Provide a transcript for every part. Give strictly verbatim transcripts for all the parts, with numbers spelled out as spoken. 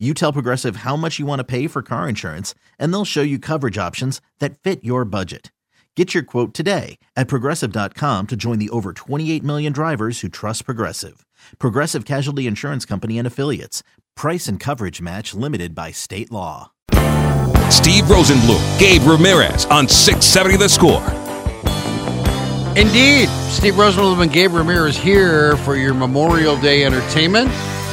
You tell Progressive how much you want to pay for car insurance, and they'll show you coverage options that fit your budget. Get your quote today at Progressive dot com to join the over twenty-eight million drivers who trust Progressive. Progressive Casualty Insurance Company and Affiliates. Price and coverage match limited by state law. Steve Rosenblum, Gabe Ramirez on six seventy The Score. Indeed, Steve Rosenblum and Gabe Ramirez here for your Memorial Day entertainment.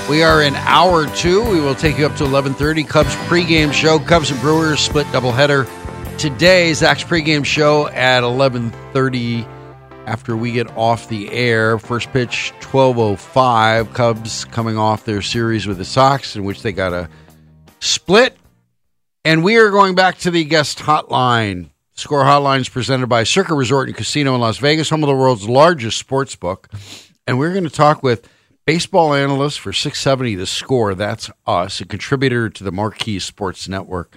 We are in hour two. We will take you up to eleven thirty. Cubs pregame show. Cubs and Brewers split doubleheader today. Zach's pregame show at eleven thirty after we get off the air. First pitch, twelve oh five. Cubs coming off their series with the Sox in which they got a split. And we are going back to the guest hotline. Score Hotline is presented by Circa Resort and Casino in Las Vegas, home of the world's largest sports book. And we're going to talk with baseball analyst for six seventy The Score. That's us, a contributor to the Marquee Sports Network.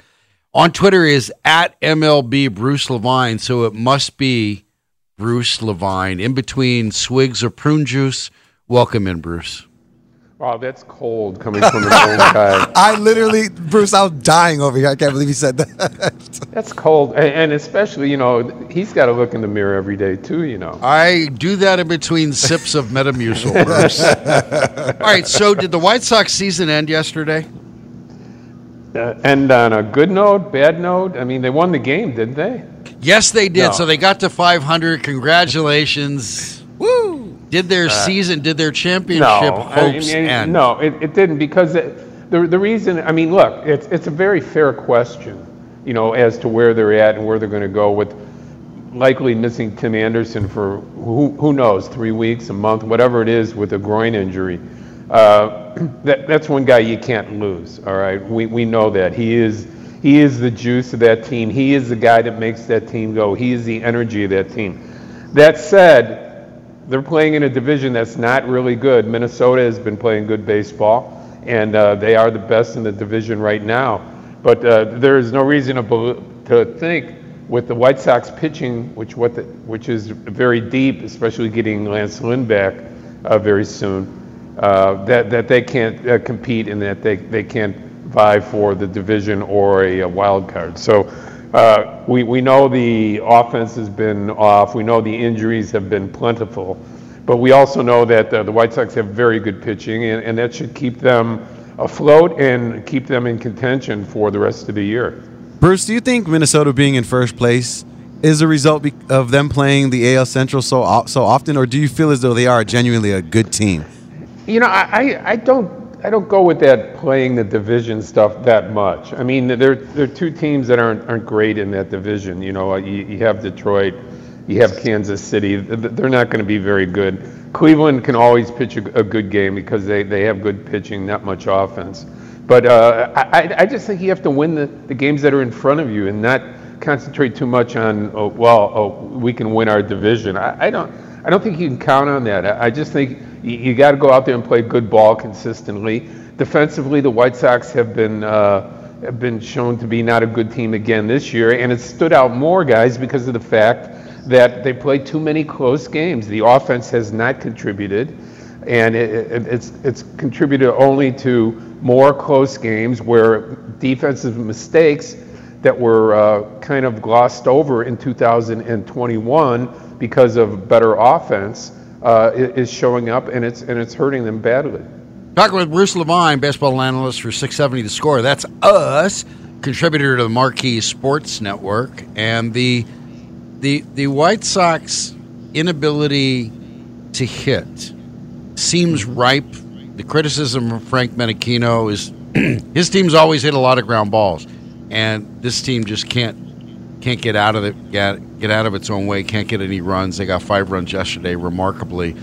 On Twitter is at M L B Bruce Levine, so it must be Bruce Levine. In between swigs of prune juice, welcome in, Bruce. Wow, that's cold coming from an old guy. I literally, Bruce, I was dying over here. I can't believe he said that. That's cold. And, and especially, you know, he's got to look in the mirror every day, too, you know. I do that in between sips of Metamucil, Bruce. All right, so did the White Sox season end yesterday? Uh, and on a good note, bad note? I mean, they won the game, didn't they? Yes, they did. No. So they got to five hundred. Congratulations. Woo! Did their season, uh, did their championship no, hopes I mean, end? No, it, it didn't because it, the the reason, I mean, look, it's it's a very fair question, you know, as to where they're at and where they're going to go with likely missing Tim Anderson for who who knows, three weeks, a month, whatever it is with a groin injury. Uh, that that's one guy you can't lose, all right? We we know that. He is he is the juice of that team. He is the guy that makes that team go. He is the energy of that team. That said, they're playing in a division that's not really good. Minnesota has been playing good baseball, and uh, they are the best in the division right now. But uh, there is no reason to, to think with the White Sox pitching, which what the, which is very deep, especially getting Lance Lynn back uh, very soon, uh, that, that they can't uh, compete and that they, they can't vie for the division or a, a wild card. So Uh, we, we know the offense has been off. We know the injuries have been plentiful. But we also know that the, the White Sox have very good pitching, and, and that should keep them afloat and keep them in contention for the rest of the year. Bruce, do you think Minnesota being in first place is a result of them playing the A L Central so so often, or do you feel as though they are genuinely a good team? You know, I, I, I don't... I don't go with that playing the division stuff that much. I mean, there there are two teams that aren't aren't great in that division. You know, you, you have Detroit, you have Kansas City. They're not going to be very good. Cleveland can always pitch a, a good game because they, they have good pitching, not much offense. But uh, I I just think you have to win the, the games that are in front of you and not concentrate too much on oh, well oh, we can win our division. I, I don't I don't think you can count on that. I, I just think. You got to go out there and play good ball consistently. Defensively, the White Sox have been uh, have been shown to be not a good team again this year, and it stood out more, guys, because of the fact that they played too many close games. The offense has not contributed, and it, it, it's it's contributed only to more close games where defensive mistakes that were uh, kind of glossed over in two thousand twenty-one because of better offense. Uh, is showing up, and it's and it's hurting them badly. Talking with Bruce Levine, baseball analyst for six seventy The Score. That's us, contributor to the Marquee Sports Network. And the the the White Sox inability to hit seems ripe. The criticism of Frank Menechino is his team's always hit a lot of ground balls, and this team just can't Can't get out of it. Get, get out of its own way. Can't get any runs. They got five runs yesterday, remarkably,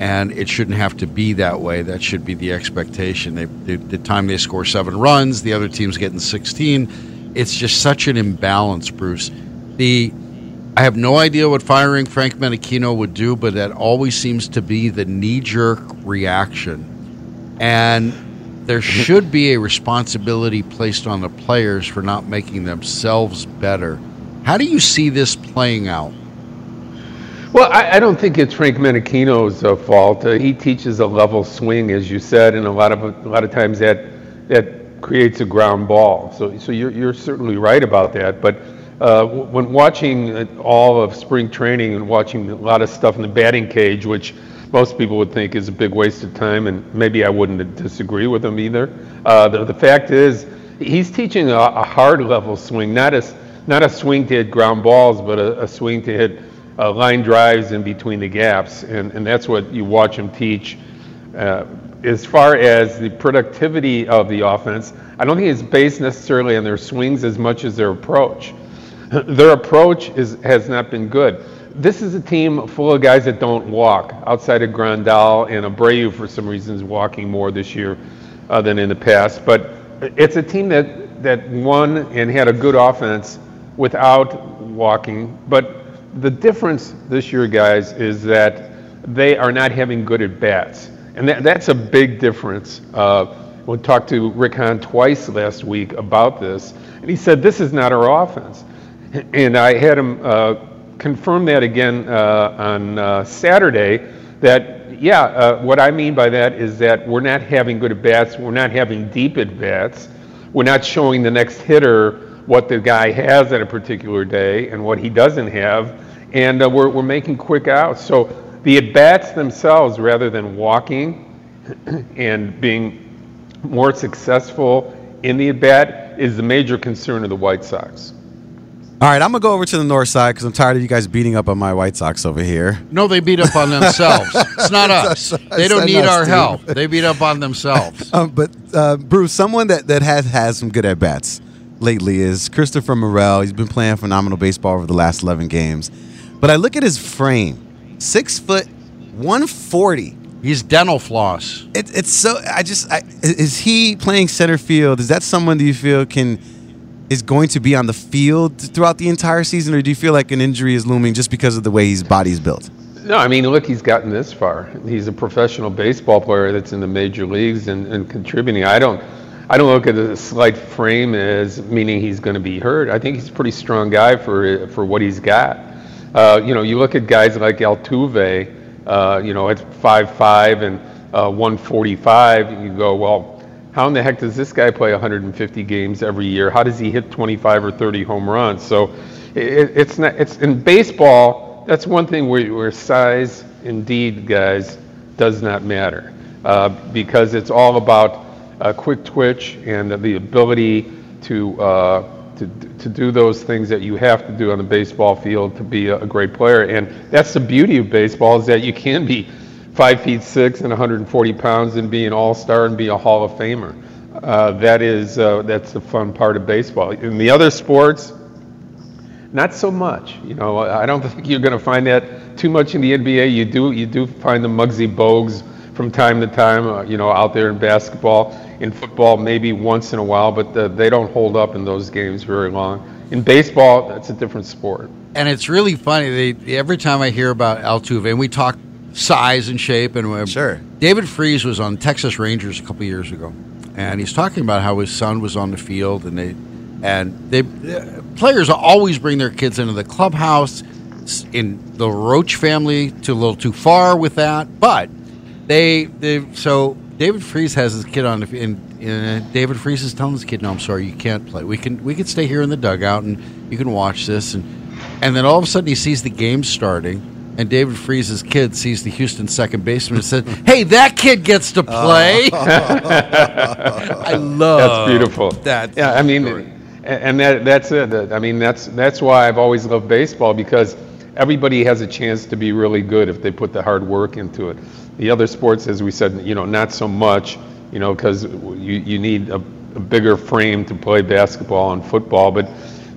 and it shouldn't have to be that way. That should be the expectation. They, the, the time they score seven runs, the other team's getting sixteen, it's just such an imbalance, Bruce. The I have no idea what firing Frank Menechino would do, but that always seems to be the knee-jerk reaction. And there should be a responsibility placed on the players for not making themselves better. How do you see this playing out? Well, I, I don't think it's Frank Menechino's uh, fault. Uh, he teaches a level swing, as you said, and a lot of a lot of times that that creates a ground ball. So, so you're you're certainly right about that. But uh, when watching all of spring training and watching a lot of stuff in the batting cage, which most people would think is a big waste of time, and maybe I wouldn't disagree with him either. Uh, the, the fact is, he's teaching a, a hard level swing, not a not a swing to hit ground balls, but a, a swing to hit. Uh, line drives in between the gaps, and, and that's what you watch him teach. Uh, as far as the productivity of the offense, I don't think it's based necessarily on their swings as much as their approach. Their approach is, has not been good. This is a team full of guys that don't walk, outside of Grandal and Abreu for some reason is walking more this year uh, than in the past. But it's a team that, that won and had a good offense without walking, but the difference this year, guys, is that they are not having good at-bats. And that, that's a big difference. Uh, we talked to Rick Hahn twice last week about this, and he said, this is not our offense. And I had him uh, confirm that again uh, on uh, Saturday, that, yeah, uh, what I mean by that is that we're not having good at-bats, we're not having deep at-bats, we're not showing the next hitter what the guy has at a particular day and what he doesn't have, and uh, we're, we're making quick outs. So the at-bats themselves, rather than walking and being more successful in the at-bat, is the major concern of the White Sox. All right, I'm going to go over to the north side because I'm tired of you guys beating up on my White Sox over here. No, they beat up on themselves. It's not us. They don't need our help. They beat up on themselves. um, but, uh, Bruce, someone that, that has had some good at-bats lately is Christopher Morel. He's been playing phenomenal baseball over the last eleven games. But I look at his frame, six foot, one forty. He's dental floss. It, it's so, I just, I, is he playing center field? Is that someone that you feel can, is going to be on the field throughout the entire season? Or do you feel like an injury is looming just because of the way his body's built? No, I mean, look, he's gotten this far. He's a professional baseball player that's in the major leagues and, and contributing. I don't, I don't look at the slight frame as meaning he's going to be hurt. I think he's a pretty strong guy for for what he's got. Uh, you know, you look at guys like Altuve, uh, you know, at five five and uh, one forty-five, and you go, well, how in the heck does this guy play one hundred fifty games every year? How does he hit twenty-five or thirty home runs? So it, it's not. It's in baseball. That's one thing where, where size, indeed, guys, does not matter uh, because it's all about a quick twitch and the ability to uh, to to do those things that you have to do on the baseball field to be a great player. And that's the beauty of baseball, is that you can be five feet six and one hundred forty pounds and be an all-star and be a Hall of Famer. Uh, that is uh, that's the fun part of baseball. In the other sports, not so much. You know, I don't think you're going to find that too much in the N B A. You do you do find the Muggsy Bogues from time to time, uh, you know, out there in basketball. In football, maybe once in a while, but uh, they don't hold up in those games very long. In baseball, that's a different sport. And it's really funny. They, every time I hear about Altuve, and we talk size and shape, and sure, David Freese was on Texas Rangers a couple of years ago, and he's talking about how his son was on the field, and they, and they, uh, players always bring their kids into the clubhouse. In the Roach family, too a little too far with that, but they, they so. David Freese has his kid on, and, and David Freese is telling his kid, "No, I'm sorry, you can't play. We can we can stay here in the dugout, and you can watch this." And and then all of a sudden, he sees the game starting, and David Freese's kid sees the Houston second baseman and says, "Hey, that kid gets to play." I love that's beautiful. That yeah, I mean, story. and that that's it. I mean, that's that's why I've always loved baseball, because everybody has a chance to be really good if they put the hard work into it. The other sports, as we said, you know, not so much, you know, because you, you need a, a bigger frame to play basketball and football. But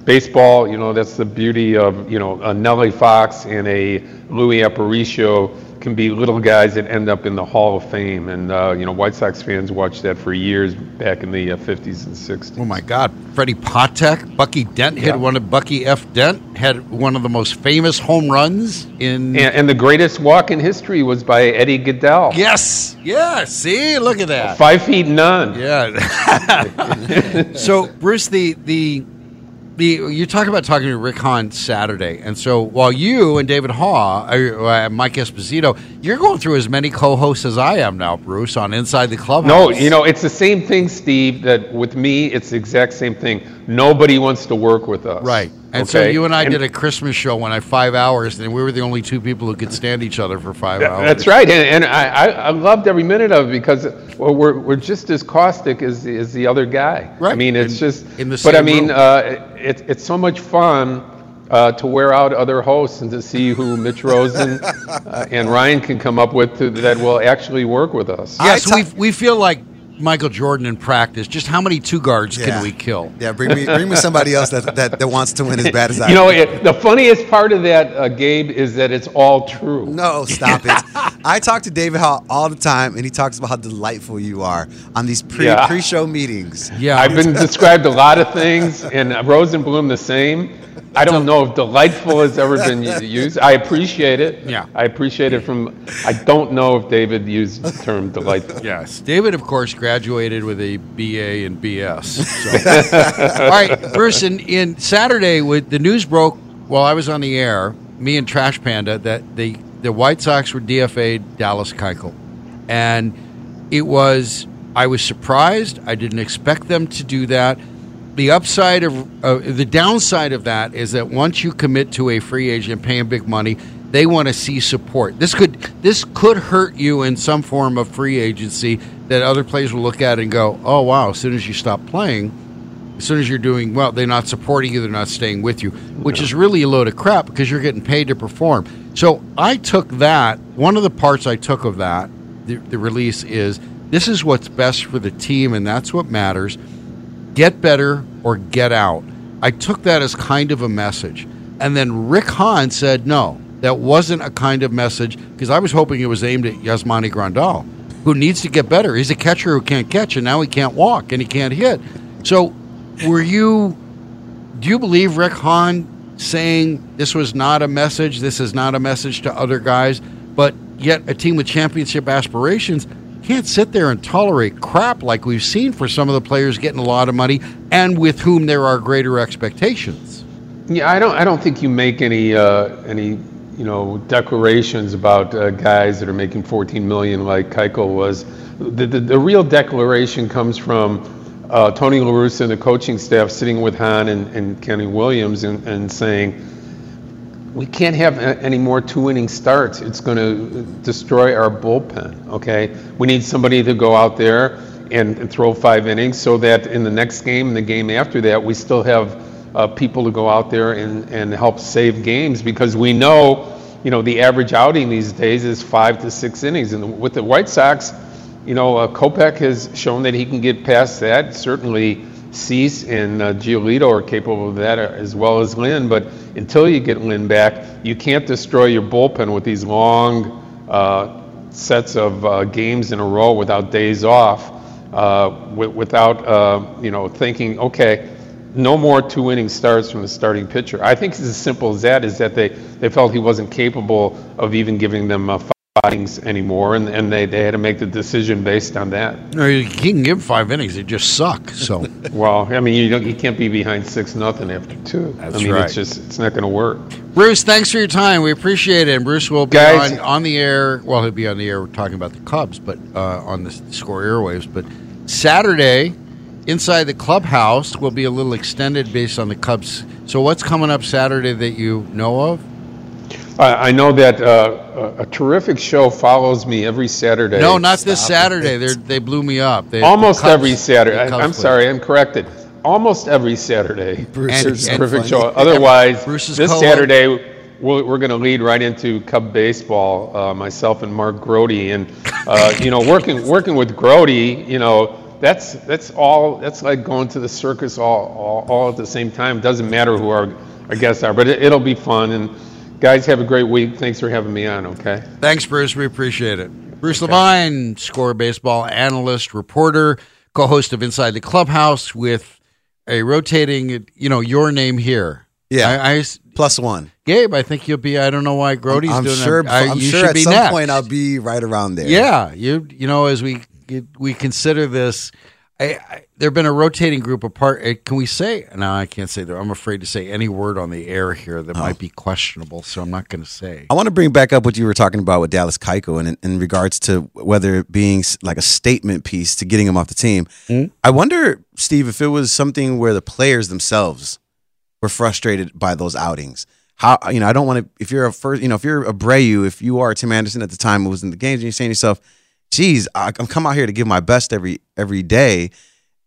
baseball, you know, that's the beauty of, you know, a Nellie Fox and a Luis Aparicio can be little guys that end up in the Hall of Fame. And, uh, you know, White Sox fans watched that for years back in the uh, fifties and sixties. Oh, my God. Freddie Patek, Bucky Dent yeah. hit one of Bucky F. Dent, had one of the most famous home runs in... And, and the greatest walk in history was by Eddie Gaedel. Yes. Yeah. See? Look at that. Five feet none. Yeah. So, Bruce, the... the you talk about talking to Rick Hahn Saturday, and so while you and David Haugh, uh, Mike Esposito, you're going through as many co-hosts as I am now, Bruce, on Inside the Clubhouse. No, you know, it's the same thing, Steve, that with me, it's the exact same thing. Nobody wants to work with us. Right. And okay. So you and I and, did a Christmas show when I five hours, and we were the only two people who could stand each other for five that, hours. That's right, and, and I, I loved every minute of it because well, we're we're just as caustic as as the other guy. Right. I mean, it's in, just. In the same but I mean, uh, it's it's so much fun. Uh, to wear out other hosts and to see who Mitch Rosen uh, and Ryan can come up with to, that will actually work with us. Yes, yeah, so we we feel like Michael Jordan in practice. Just how many two guards yeah. can we kill? Yeah, bring me bring me somebody else that, that, that wants to win as bad as I. You know, it, the funniest part of that, uh, Gabe, is that it's all true. No, stop it. I talk to David Haugh all the time, and he talks about how delightful you are on these pre yeah. pre show meetings. Yeah, I've been described a lot of things, and Rosenblum the same. I don't know if delightful has ever been used. I appreciate it. Yeah. I appreciate it from, I don't know if David used the term delightful. Yes. David, of course, graduated with a B A and B S. So. All right, Bruce, in, in Saturday, with the news broke while I was on the air, me and Trash Panda, that the, the White Sox were D F A'd Dallas Keuchel. And it was, I was surprised. I didn't expect them to do that. The upside of uh, the downside of that is that once you commit to a free agent paying big money, they want to see support. This could this could hurt you in some form of free agency that other players will look at and go, oh, wow, as soon as you stop playing, as soon as you're doing well, they're not supporting you, they're not staying with you, which is really a load of crap because you're getting paid to perform. So I took that. One of the parts I took of that, the, the release, is this is what's best for the team, and that's what matters. Get better or get out. I took that as kind of a message. And then Rick Hahn said, no, that wasn't a kind of message, because I was hoping it was aimed at Yasmani Grandal, who needs to get better. He's a catcher who can't catch, and now he can't walk, and he can't hit. So were you, do you believe Rick Hahn saying this was not a message, this is not a message to other guys, but yet a team with championship aspirations can't sit there and tolerate crap like we've seen for some of the players getting a lot of money and with whom there are greater expectations? Yeah, I don't I don't think you make any uh, any you know declarations about uh, guys that are making fourteen million dollars like Keuchel was. The, the, the real declaration comes from uh, Tony LaRussa and the coaching staff sitting with Hahn and, and Kenny Williams and, and saying, we can't have any more two-inning starts. It's going to destroy our bullpen, okay? We need somebody to go out there and, and throw five innings so that in the next game and the game after that, we still have uh, people to go out there and, and help save games, because we know, you know, the average outing these days is five to six innings. And with the White Sox, you know, uh, Kopech has shown that he can get past that, certainly. Cease and uh, Giolito are capable of that, as well as Lynn, but until you get Lynn back, you can't destroy your bullpen with these long uh, sets of uh, games in a row without days off, uh, w- without uh, you know thinking, okay, no more two-inning starts from the starting pitcher. I think it's as simple as that, is that they, they felt he wasn't capable of even giving them a five innings anymore, and, and they, they had to make the decision based on that. No, you can give five innings; they just suck. So, well, I mean, you don't, you can't be behind six nothing after two. That's I mean, right. It's just it's not going to work. Bruce, thanks for your time. We appreciate it. And Bruce will be Guys, on, on the air. Well, he'll be on the air. We're talking about the Cubs, but uh, on the Score airwaves. But Saturday, Inside the Clubhouse will be a little extended based on the Cubs. So, what's coming up Saturday that you know of? I know that uh, a terrific show follows me every Saturday. No, not this Saturday. They they blew me up. They, Almost cups, every Saturday. I, I'm sorry, I'm corrected. Almost every Saturday. Bruce is a terrific show. Otherwise, this Cohen. Saturday we'll, we're going to lead right into Cub baseball. Uh, myself and Mark Grody, and uh, you know, working working with Grody, you know. That's that's all. That's like going to the circus all all, all at the same time. Doesn't matter who our, our guests are, but it, it'll be fun. And Guys, have a great week. Thanks for having me on, okay? Thanks, Bruce. We appreciate it. Bruce okay. Levine, Score baseball analyst, reporter, co-host of Inside the Clubhouse with a rotating, you know, your name here. Yeah, I, I, plus one. Gabe, I think you'll be, I don't know why Grody's I'm doing sure, that. I, I'm you sure should at be some next. point I'll be right around there. Yeah, you you know, as we we consider this, I, I, there have been a rotating group of part. Can we say, no, I can't say that. I'm afraid to say any word on the air here that oh. might be questionable, so I'm not going to say. I want to bring back up what you were talking about with Dallas Keuchel and in, in regards to whether it being like a statement piece to getting him off the team. Mm-hmm. I wonder, Steve, if it was something where the players themselves were frustrated by those outings. How, you know, I don't want to, if you're a first, you know, if you're Abreu, if you are Tim Anderson at the time who was in the games, and you're saying to yourself, geez, I'm come out here to give my best every, every day.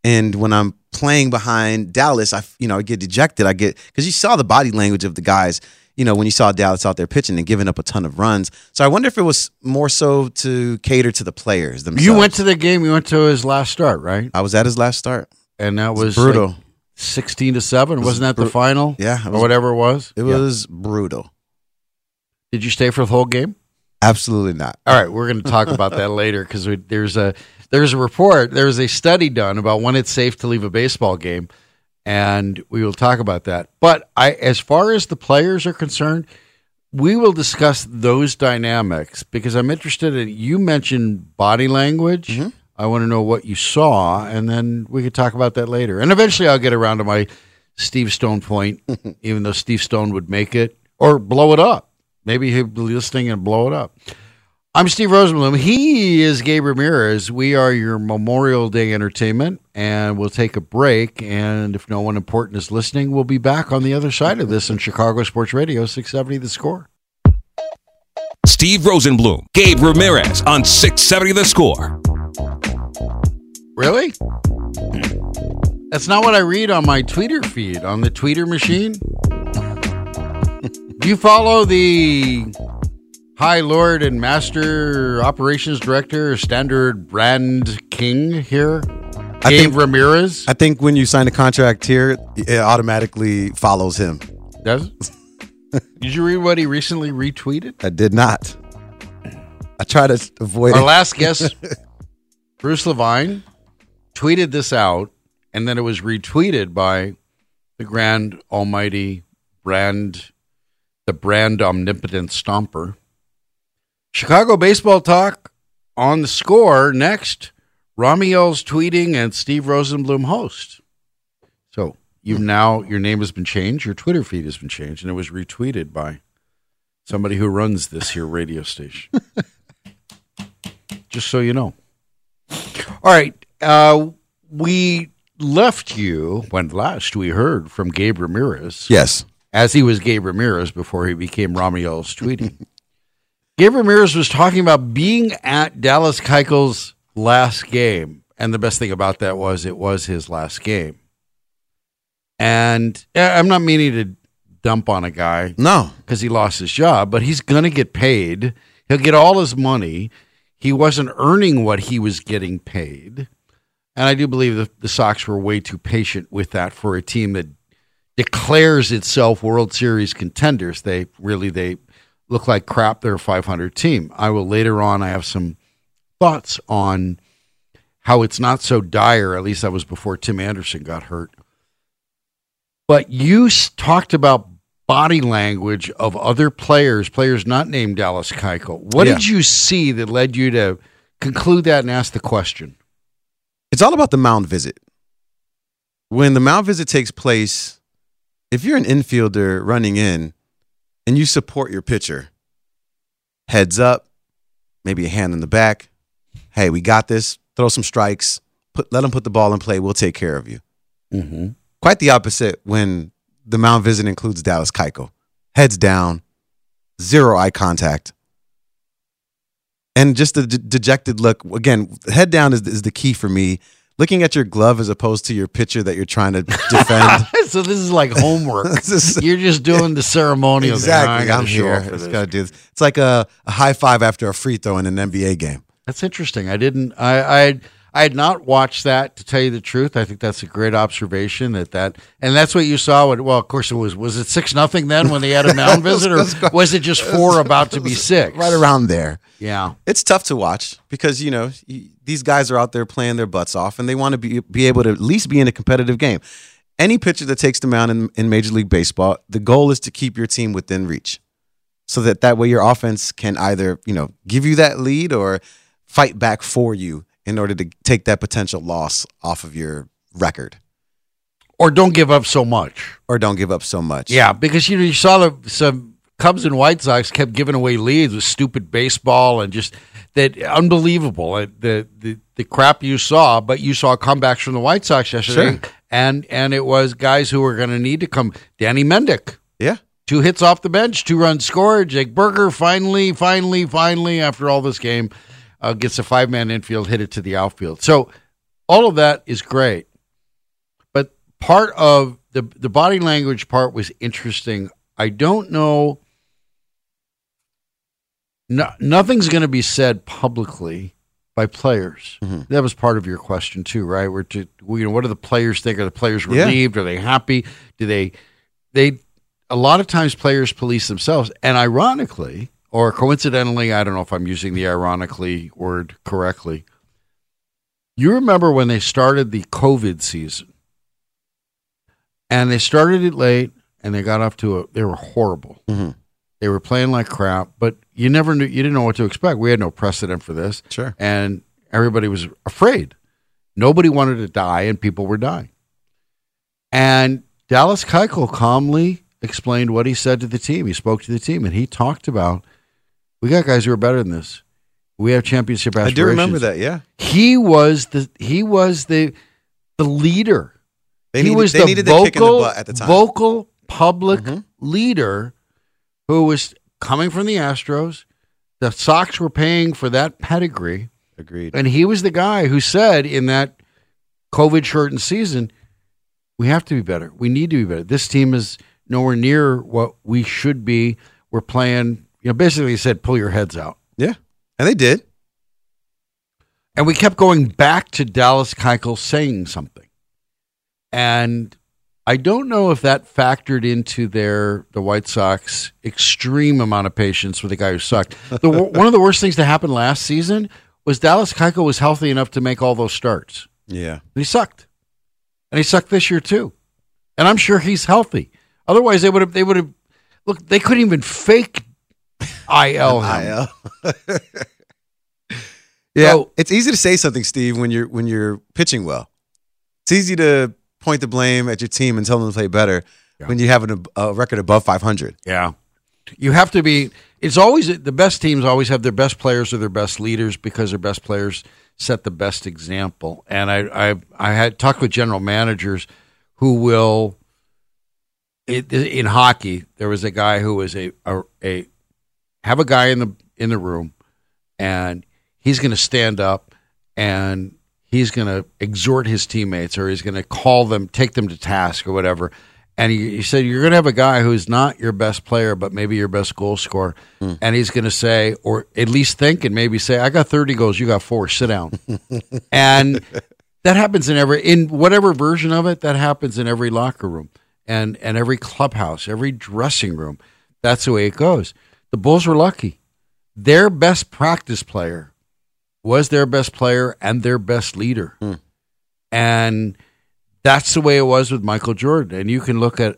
And when I'm playing behind Dallas, I, you know, I get dejected. I get, because you saw the body language of the guys, you know, when you saw Dallas out there pitching and giving up a ton of runs. So I wonder if it was more so to cater to the players themselves. You went to the game, you went to his last start, right? I was at his last start. And that was brutal. Like, sixteen to seven, wasn't that the final? Yeah. Was, or whatever it was? It was yeah. brutal. Did you stay for the whole game? Absolutely not. All right, we're going to talk about that later because there's a there's a report, there's a study done about when it's safe to leave a baseball game, and we will talk about that. But I, as far as the players are concerned, we will discuss those dynamics because I'm interested in, you mentioned body language. Mm-hmm. I want to know what you saw, and then we could talk about that later. And eventually I'll get around to my Steve Stone point, even though Steve Stone would make it or blow it up. Maybe he'll be listening and blow it up. I'm Steve Rosenblum. He is Gabe Ramirez. We are your Memorial Day entertainment, and we'll take a break. And if no one important is listening, we'll be back on the other side of this on Chicago Sports Radio six seventy The Score. Steve Rosenblum, Gabe Ramirez on six seventy The Score. Really? That's not what I read on my Twitter feed, on the Twitter machine. Do you follow the High Lord and Master Operations Director, Standard Brand King here? I Gabe think, Ramirez? I think when you sign a contract here, it automatically follows him. Does it? Did you read what he recently retweeted? I did not. I try to avoid Our it. Our last guest, Bruce Levine, tweeted this out, and then it was retweeted by the grand almighty brand, the brand omnipotent stomper. Chicago baseball talk on The Score next. Ramiel's tweeting and Steve Rosenblum host. So you've now, your name has been changed, your Twitter feed has been changed, and it was retweeted by somebody who runs this here radio station. Just so you know. All right. Uh, we left you when last we heard from Gabe Ramirez. Yes. As he was Gabe Ramirez before he became Ramiel's tweeting. Gabe Ramirez was talking about being at Dallas Keuchel's last game. And the best thing about that was it was his last game. And I'm not meaning to dump on a guy. No. Because he lost his job, but he's going to get paid. He'll get all his money. He wasn't earning what he was getting paid. And I do believe that the Sox were way too patient with that for a team that declares itself World Series contenders. They really, they look like crap. They're a five hundred team. I will later on, I have some thoughts on how it's not so dire. At least that was before Tim Anderson got hurt. But you talked about body language of other players, players not named Dallas Keuchel. What yeah. did you see that led you to conclude that and ask the question? It's all about the mound visit. When the mound visit takes place, if you're an infielder running in and you support your pitcher, heads up, maybe a hand in the back, hey, we got this, throw some strikes, put, let them put the ball in play, we'll take care of you. Mm-hmm. Quite the opposite when the mound visit includes Dallas Keuchel. Heads down, zero eye contact, and just a de- dejected look. Again, head down is, is the key for me. Looking at your glove as opposed to your pitcher that you're trying to defend. So this is like homework. is, you're just doing the ceremonial. Exactly, I'm sure. It's gotta do this. It's like a, a high five after a free throw in an N B A game. That's interesting. I didn't. I I, I had not watched that, to tell you the truth. I think that's a great observation. That that and that's what you saw. When, well, of course, it was was it six nothing then when they had a mound visit, or was it just four about to be six? Right around there. Yeah, it's tough to watch because you know these guys are out there playing their butts off, and they want to be be able to at least be in a competitive game. Any pitcher that takes the mound in, in Major League Baseball, the goal is to keep your team within reach, so that that way your offense can either you know give you that lead or fight back for you, in order to take that potential loss off of your record. Or don't give up so much. Or don't give up so much. Yeah, because you know you saw the some Cubs and White Sox kept giving away leads with stupid baseball and just that unbelievable the the, the crap you saw, but you saw comebacks from the White Sox yesterday. Sure. And and it was guys who were going to need to come. Danny Mendick. Yeah. Two hits off the bench, two runs scored. Jake Berger finally, finally, finally, after all this game, Uh, gets a five-man infield, hit it to the outfield. So all of that is great. But part of the the body language part was interesting. I don't know. No, nothing's going to be said publicly by players. Mm-hmm. That was part of your question too, right? We're to, you know, what do the players think? Are the players relieved? Yeah. Are they happy? Do they they a lot of times players police themselves. And ironically, or coincidentally, I don't know if I'm using the ironically word correctly. You remember when they started the COVID season, and they started it late, and they got off to a, they were horrible. Mm-hmm. They were playing like crap, but you never knew, you didn't know what to expect. We had no precedent for this. Sure. And everybody was afraid. Nobody wanted to die, and people were dying. And Dallas Keuchel calmly explained what he said to the team. He spoke to the team, and he talked about, we got guys who are better than this. We have championship aspirations. I do remember that, yeah. He was the he was the the leader. They needed, he was they the needed vocal, the kick in the butt at the time. Vocal public mm-hmm. leader who was coming from the Astros. The Sox were paying for that pedigree. Agreed. And he was the guy who said in that COVID-shortened season, we have to be better. We need to be better. This team is nowhere near what we should be. We're playing... You know, basically he said, pull your heads out. Yeah, and they did. And we kept going back to Dallas Keuchel saying something. And I don't know if that factored into their the White Sox extreme amount of patience with a guy who sucked. The, one of the worst things that happened last season was Dallas Keuchel was healthy enough to make all those starts. Yeah. And he sucked. And he sucked this year too. And I'm sure he's healthy. Otherwise, they would have, they would have, look, they couldn't even fake I L him. I L Yeah, so, it's easy to say something, Steve, when you're when you're pitching well. It's easy to point the blame at your team and tell them to play better yeah. when you have an, a record above five hundred. Yeah, you have to be. It's always the best teams always have their best players or their best leaders because their best players set the best example. And I I I had talked with general managers who will. It, in hockey, there was a guy who was a a. a Have a guy in the in the room, and he's going to stand up, and he's going to exhort his teammates, or he's going to call them, take them to task, or whatever. And he, he said, "You're going to have a guy who's not your best player, but maybe your best goal scorer, mm. and he's going to say, or at least think, and maybe say, I got thirty goals, you got four. Sit down." And that happens in every in whatever version of it. That happens in every locker room, and and every clubhouse, every dressing room. That's the way it goes. The Bulls were lucky. Their best practice player was their best player and their best leader. Mm. And that's the way it was with Michael Jordan. And you can look at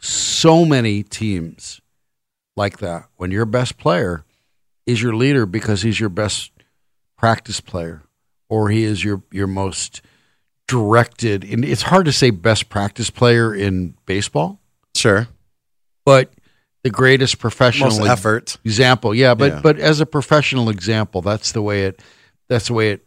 so many teams like that when your best player is your leader because he's your best practice player or he is your, your most directed. And it's hard to say best practice player in baseball. Sure. But... The greatest professional Most effort. example, yeah, but yeah. but as a professional example, that's the way it that's the way it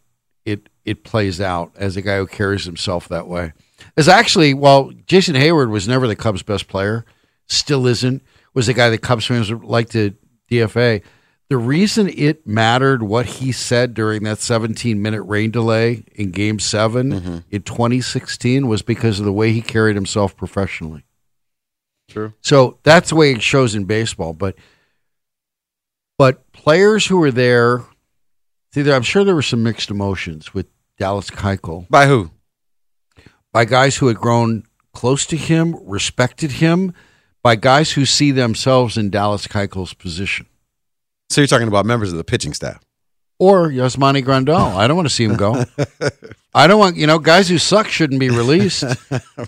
it it plays out as a guy who carries himself that way. As actually, while Jason Hayward was never the Cubs' best player, still isn't, was the guy the Cubs fans would like to D F A. The reason it mattered what he said during that seventeen minute rain delay in Game Seven mm-hmm. in twenty sixteen was because of the way he carried himself professionally. True. So that's the way it shows in baseball, but but players who were there, see, there, I'm sure there were some mixed emotions with Dallas Keuchel. By who? By guys who had grown close to him, respected him, by guys who see themselves in Dallas Keuchel's position. So you're talking about members of the pitching staff. Or Yasmani Grandal. I don't want to see him go. I don't want, you know, guys who suck shouldn't be released. Right,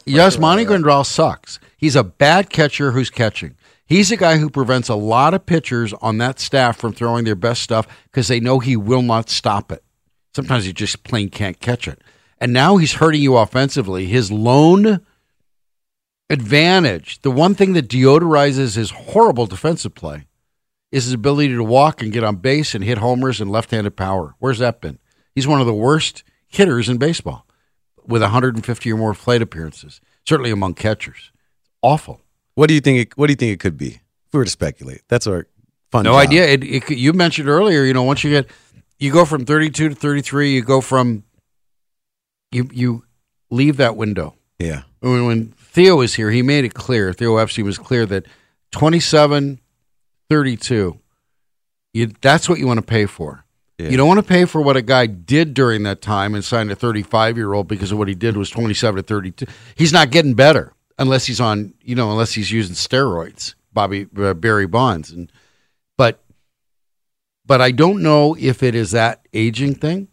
Yasmani right. Grandal sucks. He's a bad catcher who's catching. He's a guy who prevents a lot of pitchers on that staff from throwing their best stuff because they know he will not stop it. Sometimes he just plain can't catch it. And now he's hurting you offensively. His lone advantage, the one thing that deodorizes his horrible defensive play, is his ability to walk and get on base and hit homers and left-handed power. Where's that been? He's one of the worst hitters in baseball with one hundred fifty or more plate appearances, certainly among catchers. Awful. What do you think it, what do you think it could be? If we were to speculate. That's our fun No job. idea. It, it, you mentioned earlier, you know, once you get, you go from thirty-two to thirty-three, you go from, you you leave that window. Yeah. When, when Theo was here, he made it clear, Theo Epstein was clear that twenty-seven... thirty-two, you, that's what you want to pay for. Yeah. You don't want to pay for what a guy did during that time and signed a thirty-five-year-old because of what he did was twenty-seven to thirty-two. He's not getting better unless he's on, you know, unless he's using steroids, Bobby uh, Barry Bonds. And but, but I don't know if it is that aging thing.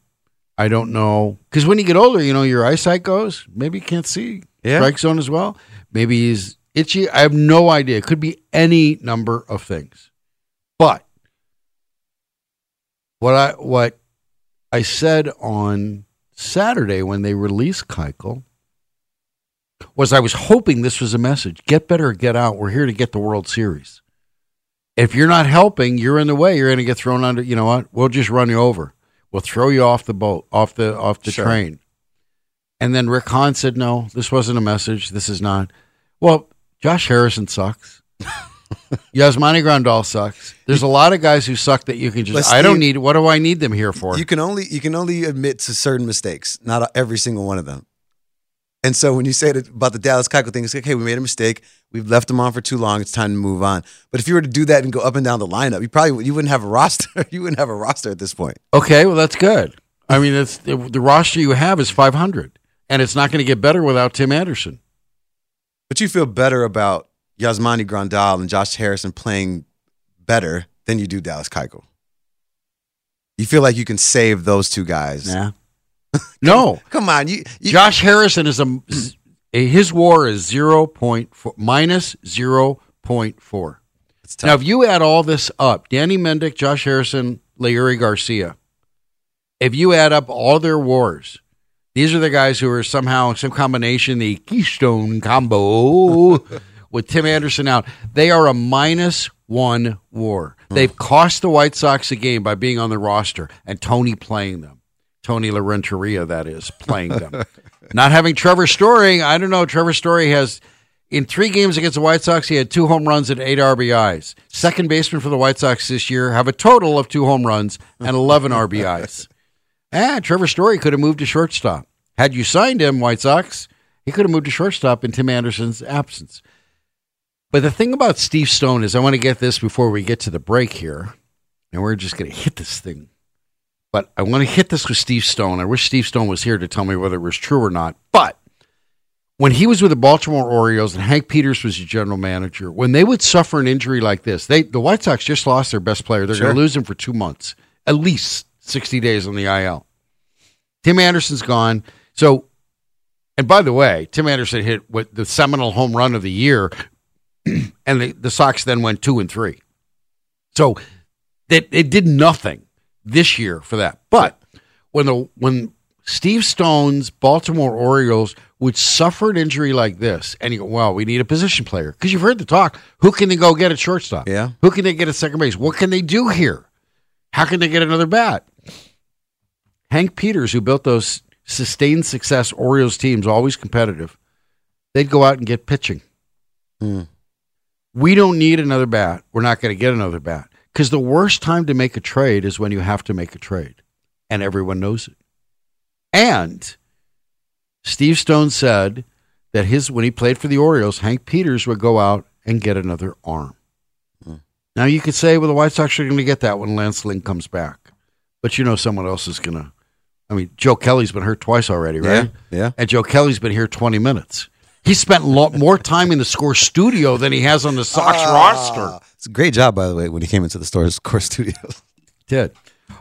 I don't know, because when you get older, you know, your eyesight goes. Maybe you can't see yeah. strike zone as well. Maybe he's itchy. I have no idea. It could be any number of things. But what I what I said on Saturday when they released Keuchel was I was hoping this was a message. Get better or get out. We're here to get the World Series. If you're not helping, you're in the way. You're going to get thrown under. You know what? We'll just run you over. We'll throw you off the boat, off the off the sure. train. And then Rick Hahn said, no, this wasn't a message. This is not. Well, Josh Harrison sucks. Yasmani Grandal sucks. There's a lot of guys who suck that you can just. Let's I don't need. What do I need them here for? You can only you can only admit to certain mistakes, not every single one of them. And so when you say that about the Dallas Keuchel thing, it's like, hey, we made a mistake. We've left him on for too long. It's time to move on. But if you were to do that and go up and down the lineup, you probably you wouldn't have a roster. You wouldn't have a roster at this point. Okay, well that's good. I mean, it's the roster you have is five hundred, and it's not going to get better without Tim Anderson. But you feel better about Yasmani Grandal and Josh Harrison playing better than you do Dallas Keuchel. You feel like you can save those two guys. Yeah. come, no. Come on. You, you, Josh Harrison is a, a his W A R is zero point four, minus zero point four. Now, if you add all this up, Danny Mendick, Josh Harrison, Leury Garcia, if you add up all their W A Rs, these are the guys who are somehow in some combination, the Keystone combo with Tim Anderson out. They are a minus one W A R. Mm. They've cost the White Sox a game by being on the roster and Tony playing them. Tony LaRussa, that is, playing them. Not having Trevor Story. I don't know. Trevor Story has, in three games against the White Sox, he had two home runs and eight R B Is. Second baseman for the White Sox this year have a total of two home runs and eleven R B Is. Ah, Trevor Story could have moved to shortstop. Had you signed him, White Sox, he could have moved to shortstop in Tim Anderson's absence. But the thing about Steve Stone is, I want to get this before we get to the break here, and we're just going to hit this thing. But I want to hit this with Steve Stone. I wish Steve Stone was here to tell me whether it was true or not. But when he was with the Baltimore Orioles and Hank Peters was the general manager, when they would suffer an injury like this, they the White Sox just lost their best player. They're sure. going to lose him for two months, at least. sixty days on the I L. Tim Anderson's gone. So, and by the way, Tim Anderson hit what the seminal home run of the year, and the, the Sox then went two and three. So it, it did nothing this year for that. But when the when Steve Stone's Baltimore Orioles would suffer an injury like this, and you go, well, we need a position player. Because you've heard the talk. Who can they go get at shortstop? Yeah. Who can they get at second base? What can they do here? How can they get another bat? Hank Peters, who built those sustained success Orioles teams, always competitive, they'd go out and get pitching. Mm. We don't need another bat. We're not going to get another bat. Because the worst time to make a trade is when you have to make a trade. And everyone knows it. And Steve Stone said that his when he played for the Orioles, Hank Peters would go out and get another arm. Now, you could say, well, the White Sox are going to get that when Lance Lynn comes back. But you know someone else is going to I mean, Joe Kelly's been hurt twice already, right? Yeah, yeah. And Joe Kelly's been here twenty minutes. He spent a lot more time in the Score studio than he has on the Sox uh, roster. It's a great job, by the way, when he came into the Score studio. Did.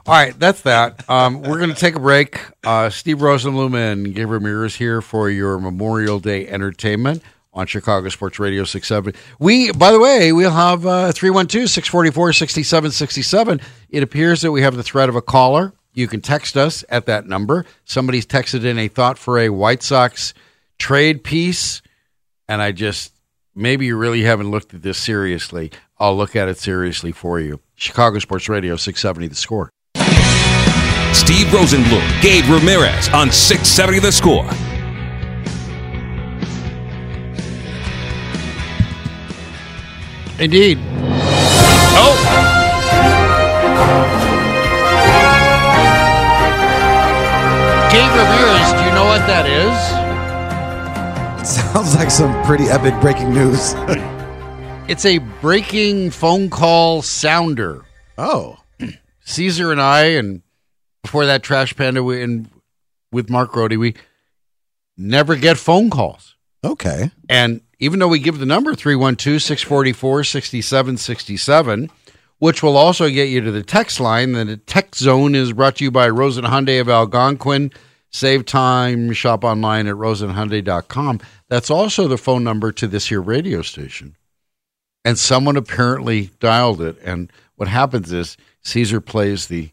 All right, that's that. Um, we're going to take a break. Uh, Steve Rosenblum and Gabriel Ramirez here for your Memorial Day entertainment on Chicago Sports Radio six seventy. We, by the way, we'll have uh, three one two, six four four, six seven six seven. It appears that we have the threat of a caller. You can text us at that number. Somebody's texted in a thought for a White Sox trade piece, and I just, maybe you really haven't looked at this seriously. I'll look at it seriously for you. Chicago Sports Radio six seventy The Score. Steve Rosenblum, Gabe Ramirez on six seventy The Score. Indeed. Oh! Gabe Ramirez, do you know what that is? Sounds like some pretty epic breaking news. It's a breaking phone call sounder. Oh. Caesar and I, and before that Trash Panda we, and with Mark Rohde, we never get phone calls. Okay. And even though we give the number three one two, six four four, six seven six seven, which will also get you to the text line, then the text zone is brought to you by Rosen Hyundai of Algonquin. Save time, shop online at rosen hyundai dot com. That's also the phone number to this here radio station. And someone apparently dialed it. And what happens is Caesar plays the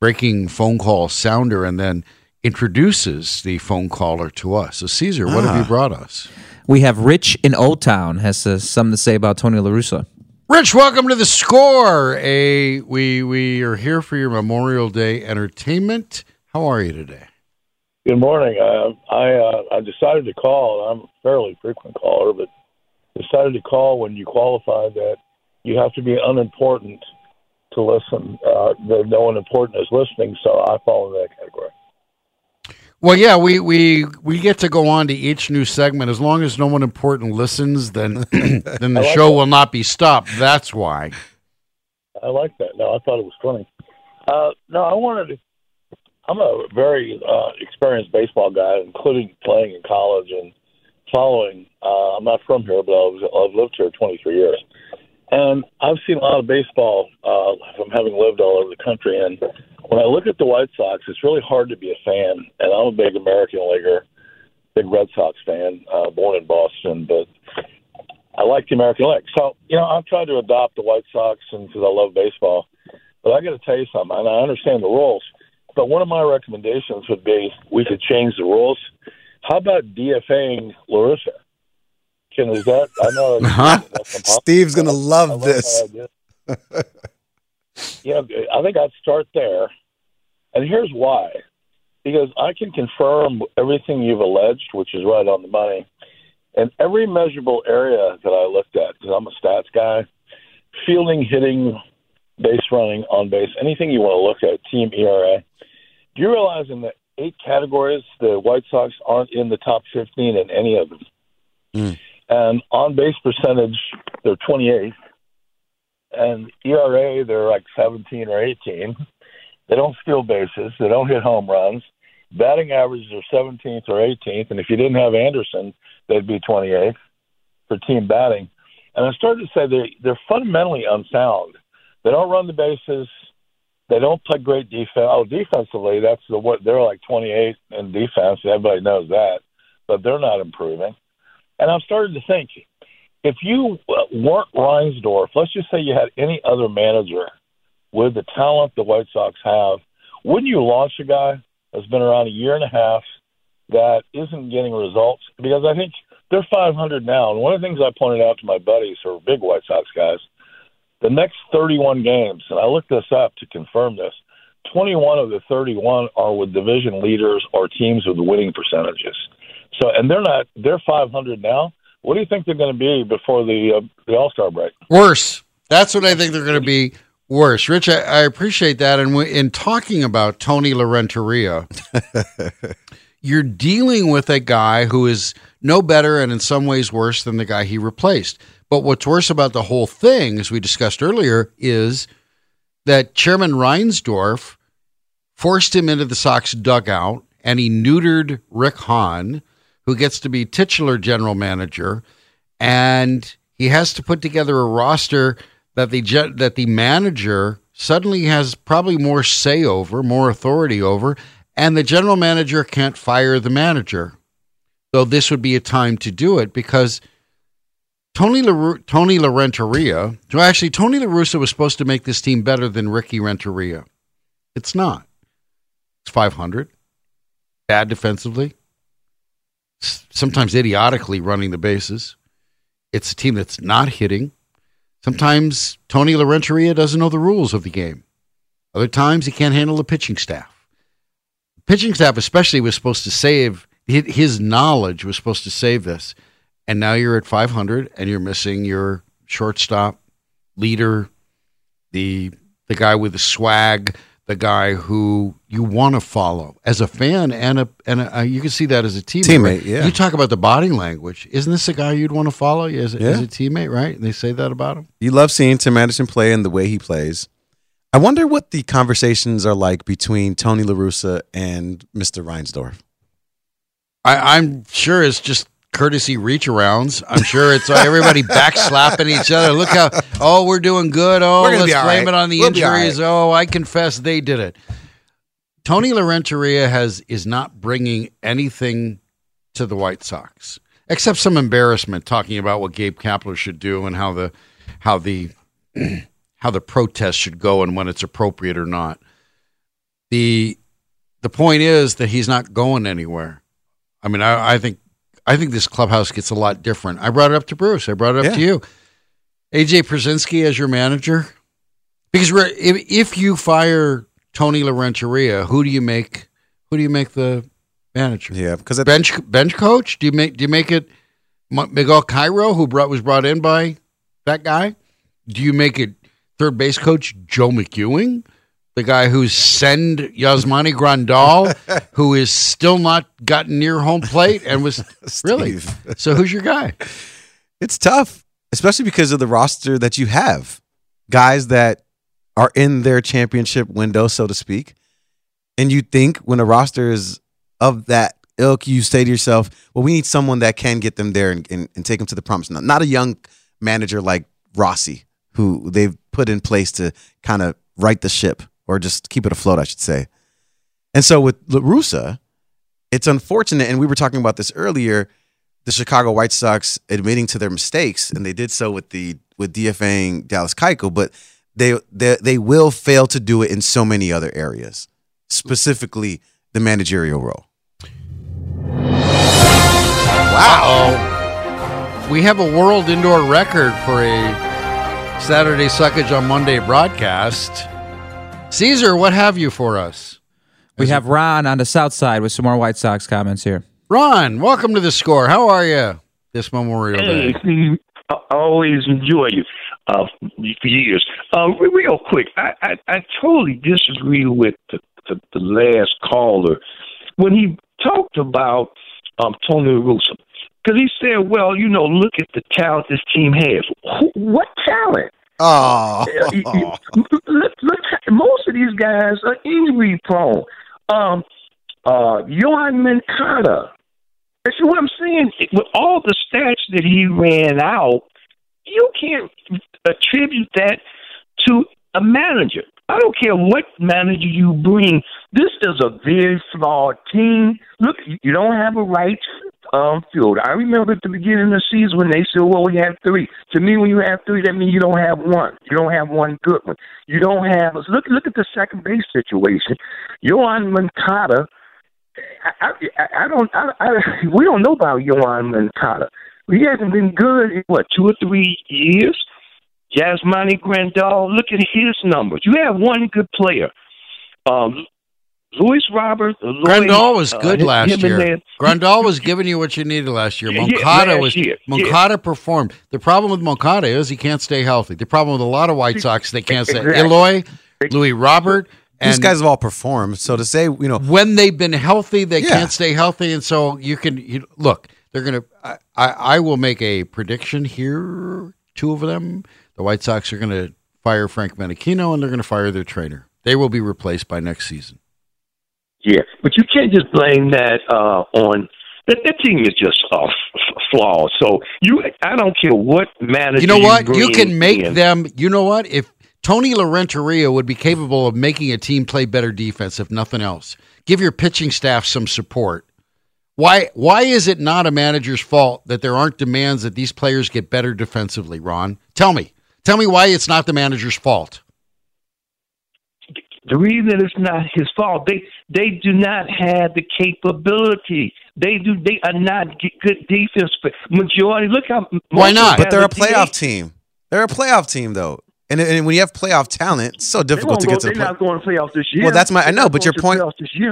breaking phone call sounder and then introduces the phone caller to us. So, Caesar, what ah. have you brought us? We have Rich in Old Town has uh, something to say about Tony LaRussa. Rich, welcome to The Score. A, we, we are here for your Memorial Day entertainment. How are you today? Good morning. Uh, I uh, I decided to call. I'm a fairly frequent caller, but decided to call when you qualify that you have to be unimportant to listen. Uh, that no one important is listening, so I fall into that category. Well, yeah, we, we, we get to go on to each new segment. As long as no one important listens, then then the like show that. Will not be stopped. That's why. I like that. No, I thought it was funny. Uh, no, I wanted to. I'm a very uh, experienced baseball guy, including playing in college and following. Uh, I'm not from here, but I've lived here twenty-three years. And I've seen a lot of baseball uh, from having lived all over the country. And when I look at the White Sox, it's really hard to be a fan. And I'm a big American leaguer, big Red Sox fan, uh, born in Boston. But I like the American League. So, you know, I've tried to adopt the White Sox and because I love baseball. But I got to tell you something, and I understand the rules. But one of my recommendations would be we could change the rules. How about D F A ing LaRussa? Can is that? I know. Uh-huh. Steve's gonna love, love this. Yeah, I think I'd start there, and here's why: because I can confirm everything you've alleged, which is right on the money, and every measurable area that I looked at. Because I'm a stats guy, fielding, hitting, base running, on base, anything you want to look at, team E R A. Do you realize in the eight categories, the White Sox aren't in the top fifteen in any of them? Mm. And on-base percentage, they're twenty-eighth. And E R A, they're like seventeen or eighteen. They don't steal bases. They don't hit home runs. Batting averages are seventeenth or eighteenth. And if you didn't have Anderson, they'd be twenty-eighth for team batting. And I started to say they, they're fundamentally unsound. They don't run the bases. They don't play great defense. Oh, defensively, that's the what they're like twenty-eight in defense. Everybody knows that, but they're not improving. And I'm starting to think if you weren't Reinsdorf, let's just say you had any other manager with the talent the White Sox have, wouldn't you launch a guy that's been around a year and a half that isn't getting results? Because I think they're five hundred now. And one of the things I pointed out to my buddies who are big White Sox guys. The next thirty-one games, and I looked this up to confirm this, twenty-one of the thirty-one are with division leaders or teams with winning percentages. So, and they're not, they're five hundred now. What do you think they're going to be before the, uh, the All-Star break? Worse. That's what I think they're going to be, worse. Rich, I, I appreciate that. And w- in talking about Tony La Renteria, you're dealing with a guy who is no better and in some ways worse than the guy he replaced. But what's worse about the whole thing, as we discussed earlier, is that Chairman Reinsdorf, forced him into the Sox dugout, and he neutered Rick Hahn, who gets to be titular general manager, and he has to put together a roster that the that the manager suddenly has probably more say over, more authority over, and the general manager can't fire the manager. So this would be a time to do it, because Tony La, Tony La Renteria, so actually Tony LaRussa was supposed to make this team better than Ricky Renteria. It's not. It's five hundred. Bad defensively. Sometimes idiotically running the bases. It's a team that's not hitting. Sometimes Tony La Renteria doesn't know the rules of the game. Other times he can't handle the pitching staff. The pitching staff especially was supposed to save, his knowledge was supposed to save this. And now you're at five hundred and you're missing your shortstop, leader, the the guy with the swag, the guy who you want to follow as a fan, and a and a, you can see that as a teammate. Teammate, yeah. You talk about the body language. Isn't this a guy you'd want to follow as a, yeah. as a teammate, right? And they say that about him. You love seeing Tim Anderson play and the way he plays. I wonder what the conversations are like between Tony La Russa and Mister Reinsdorf. I, I'm sure it's just courtesy reach-arounds. I'm sure it's everybody back-slapping each other. Look how, oh, we're doing good. Oh, let's blame right. it on the we'll injuries. Right. Oh, I confess they did it. Tony La Renteria has is not bringing anything to the White Sox except some embarrassment, talking about what Gabe Kapler should do and how the how the how the protest should go and when it's appropriate or not. the The point is that he's not going anywhere. I mean, I, I think I think this clubhouse gets a lot different. I brought it up to Bruce. I brought it up yeah. to you, A J Pierzynski as your manager, because if if you fire Tony La Renteria, who do you make? Who do you make the manager? Yeah, because bench bench coach. Do you make? Do you make it Miguel Cairo, who brought was brought in by that guy? Do you make it third base coach Joe McEwing, the guy who send Yasmani Grandal, who is still not gotten near home plate, and was really so? Who's your guy? It's tough, especially because of the roster that you have, guys that are in their championship window, so to speak. And you think when a roster is of that ilk, you say to yourself, well, we need someone that can get them there and, and, and take them to the promised land. Not a young manager like Rossi, who they've put in place to kind of right the ship or just keep it afloat, I should say. And so with La Russa, it's unfortunate, and we were talking about this earlier, the Chicago White Sox admitting to their mistakes, and they did so with the with D F A ing Dallas Keuchel, but They, they they will fail to do it in so many other areas, specifically the managerial role. Wow. Uh-oh. We have a world indoor record for a Saturday Suckage on Monday broadcast. Caesar, what have you for us? We As have a- Ron on the south side with some more White Sox comments here. Ron, welcome to The Score. How are you this Memorial Day? Hey, I always enjoy you. Uh, for years. Uh, real quick, I, I, I totally disagree with the, the, the last caller when he talked about um, Tony La Russa, because he said, well, you know, look at the talent this team has. Who, what talent? Oh. Uh, you, you, look, look, most of these guys are injury prone. Um, uh, Yoán Moncada. That's what I'm saying. With all the stats that he ran out, you can't attribute that to a manager. I don't care what manager you bring. This is a very flawed team. Look, you don't have a right um, fielder. I remember at the beginning of the season when they said, well, we have three. To me, when you have three, that means you don't have one. You don't have one good one. You don't have – look Look at the second base situation. Yoán Moncada, I, I, I don't I, – I, we don't know about Yoán Moncada. He hasn't been good in, what, two or three years? Yasmani Grandal, look at his numbers. You have one good player. Um, Luis Robert. Luis, Grandal was good uh, last year. Grandal was giving you what you needed last year. Moncada, yeah, last was, year. Moncada yeah. performed. The problem with Moncada is he can't stay healthy. The problem with a lot of White Sox, they can't stay. Exactly. Eloy, Luis Robert. And these guys have all performed. So to say, you know. When they've been healthy, they yeah. can't stay healthy. And so you can, you, look, they're going to, I will make a prediction here, two of them. The White Sox are going to fire Frank Menechino, and they're going to fire their trainer. They will be replaced by next season. Yeah, but you can't just blame that uh, on that. That team is just uh, f- flawed. So you, I don't care what manager. You know what? You, you can make in. them. You know what? If Tony La Renteria would be capable of making a team play better defense, if nothing else, give your pitching staff some support. Why? Why is it not a manager's fault that there aren't demands that these players get better defensively? Ron, tell me. Tell me why it's not the manager's fault. The reason it's not his fault, they they do not have the capability. They do. They are not good defense. But majority, look how. Why not? But they're a playoff team. They're a playoff team, though. And, and when you have playoff talent, it's so difficult to get to the playoffs. They're not going to playoffs this year. Well, that's my. I know, but your point.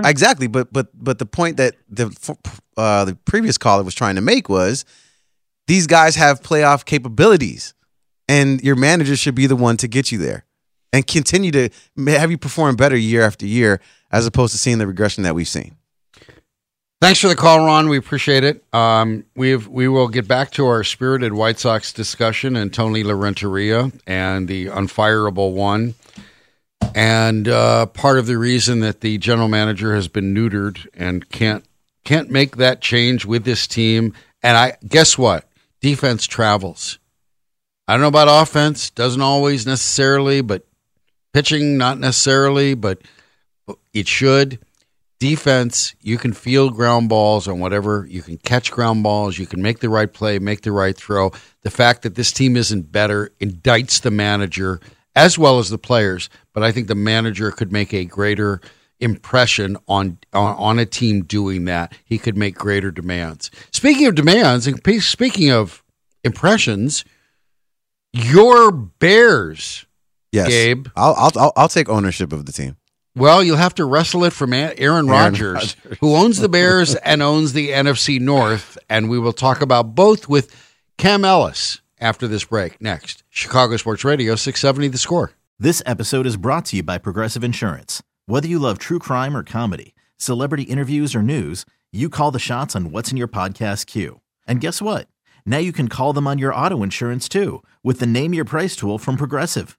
Exactly, but but but the point that the uh, the previous caller was trying to make was these guys have playoff capabilities, and your manager should be the one to get you there. And continue to have you perform better year after year, as opposed to seeing the regression that we've seen. Thanks for the call, Ron. We appreciate it. Um, we've we will get back to our spirited White Sox discussion and Tony La Renteria and the unfireable one, and uh, part of the reason that the general manager has been neutered and can't can't make that change with this team. And I guess what? Defense travels. I don't know about offense. Doesn't always necessarily, but. Pitching, not necessarily, but it should. Defense, you can field ground balls on whatever. You can catch ground balls. You can make the right play, make the right throw. The fact that this team isn't better indicts the manager as well as the players, but I think the manager could make a greater impression on, on, on a team doing that. He could make greater demands. Speaking of demands, and speaking of impressions, your Bears... Yes, Gabe. I'll, I'll I'll take ownership of the team. Well, you'll have to wrestle it from Aaron, Aaron Rodgers, Rodgers, who owns the Bears and owns the N F C North, and we will talk about both with Cam Ellis after this break. Next, Chicago Sports Radio six seventy The Score. This episode is brought to you by Progressive Insurance. Whether you love true crime or comedy, celebrity interviews or news, you call the shots on what's in your podcast queue. And guess what? Now you can call them on your auto insurance too with the Name Your Price tool from Progressive.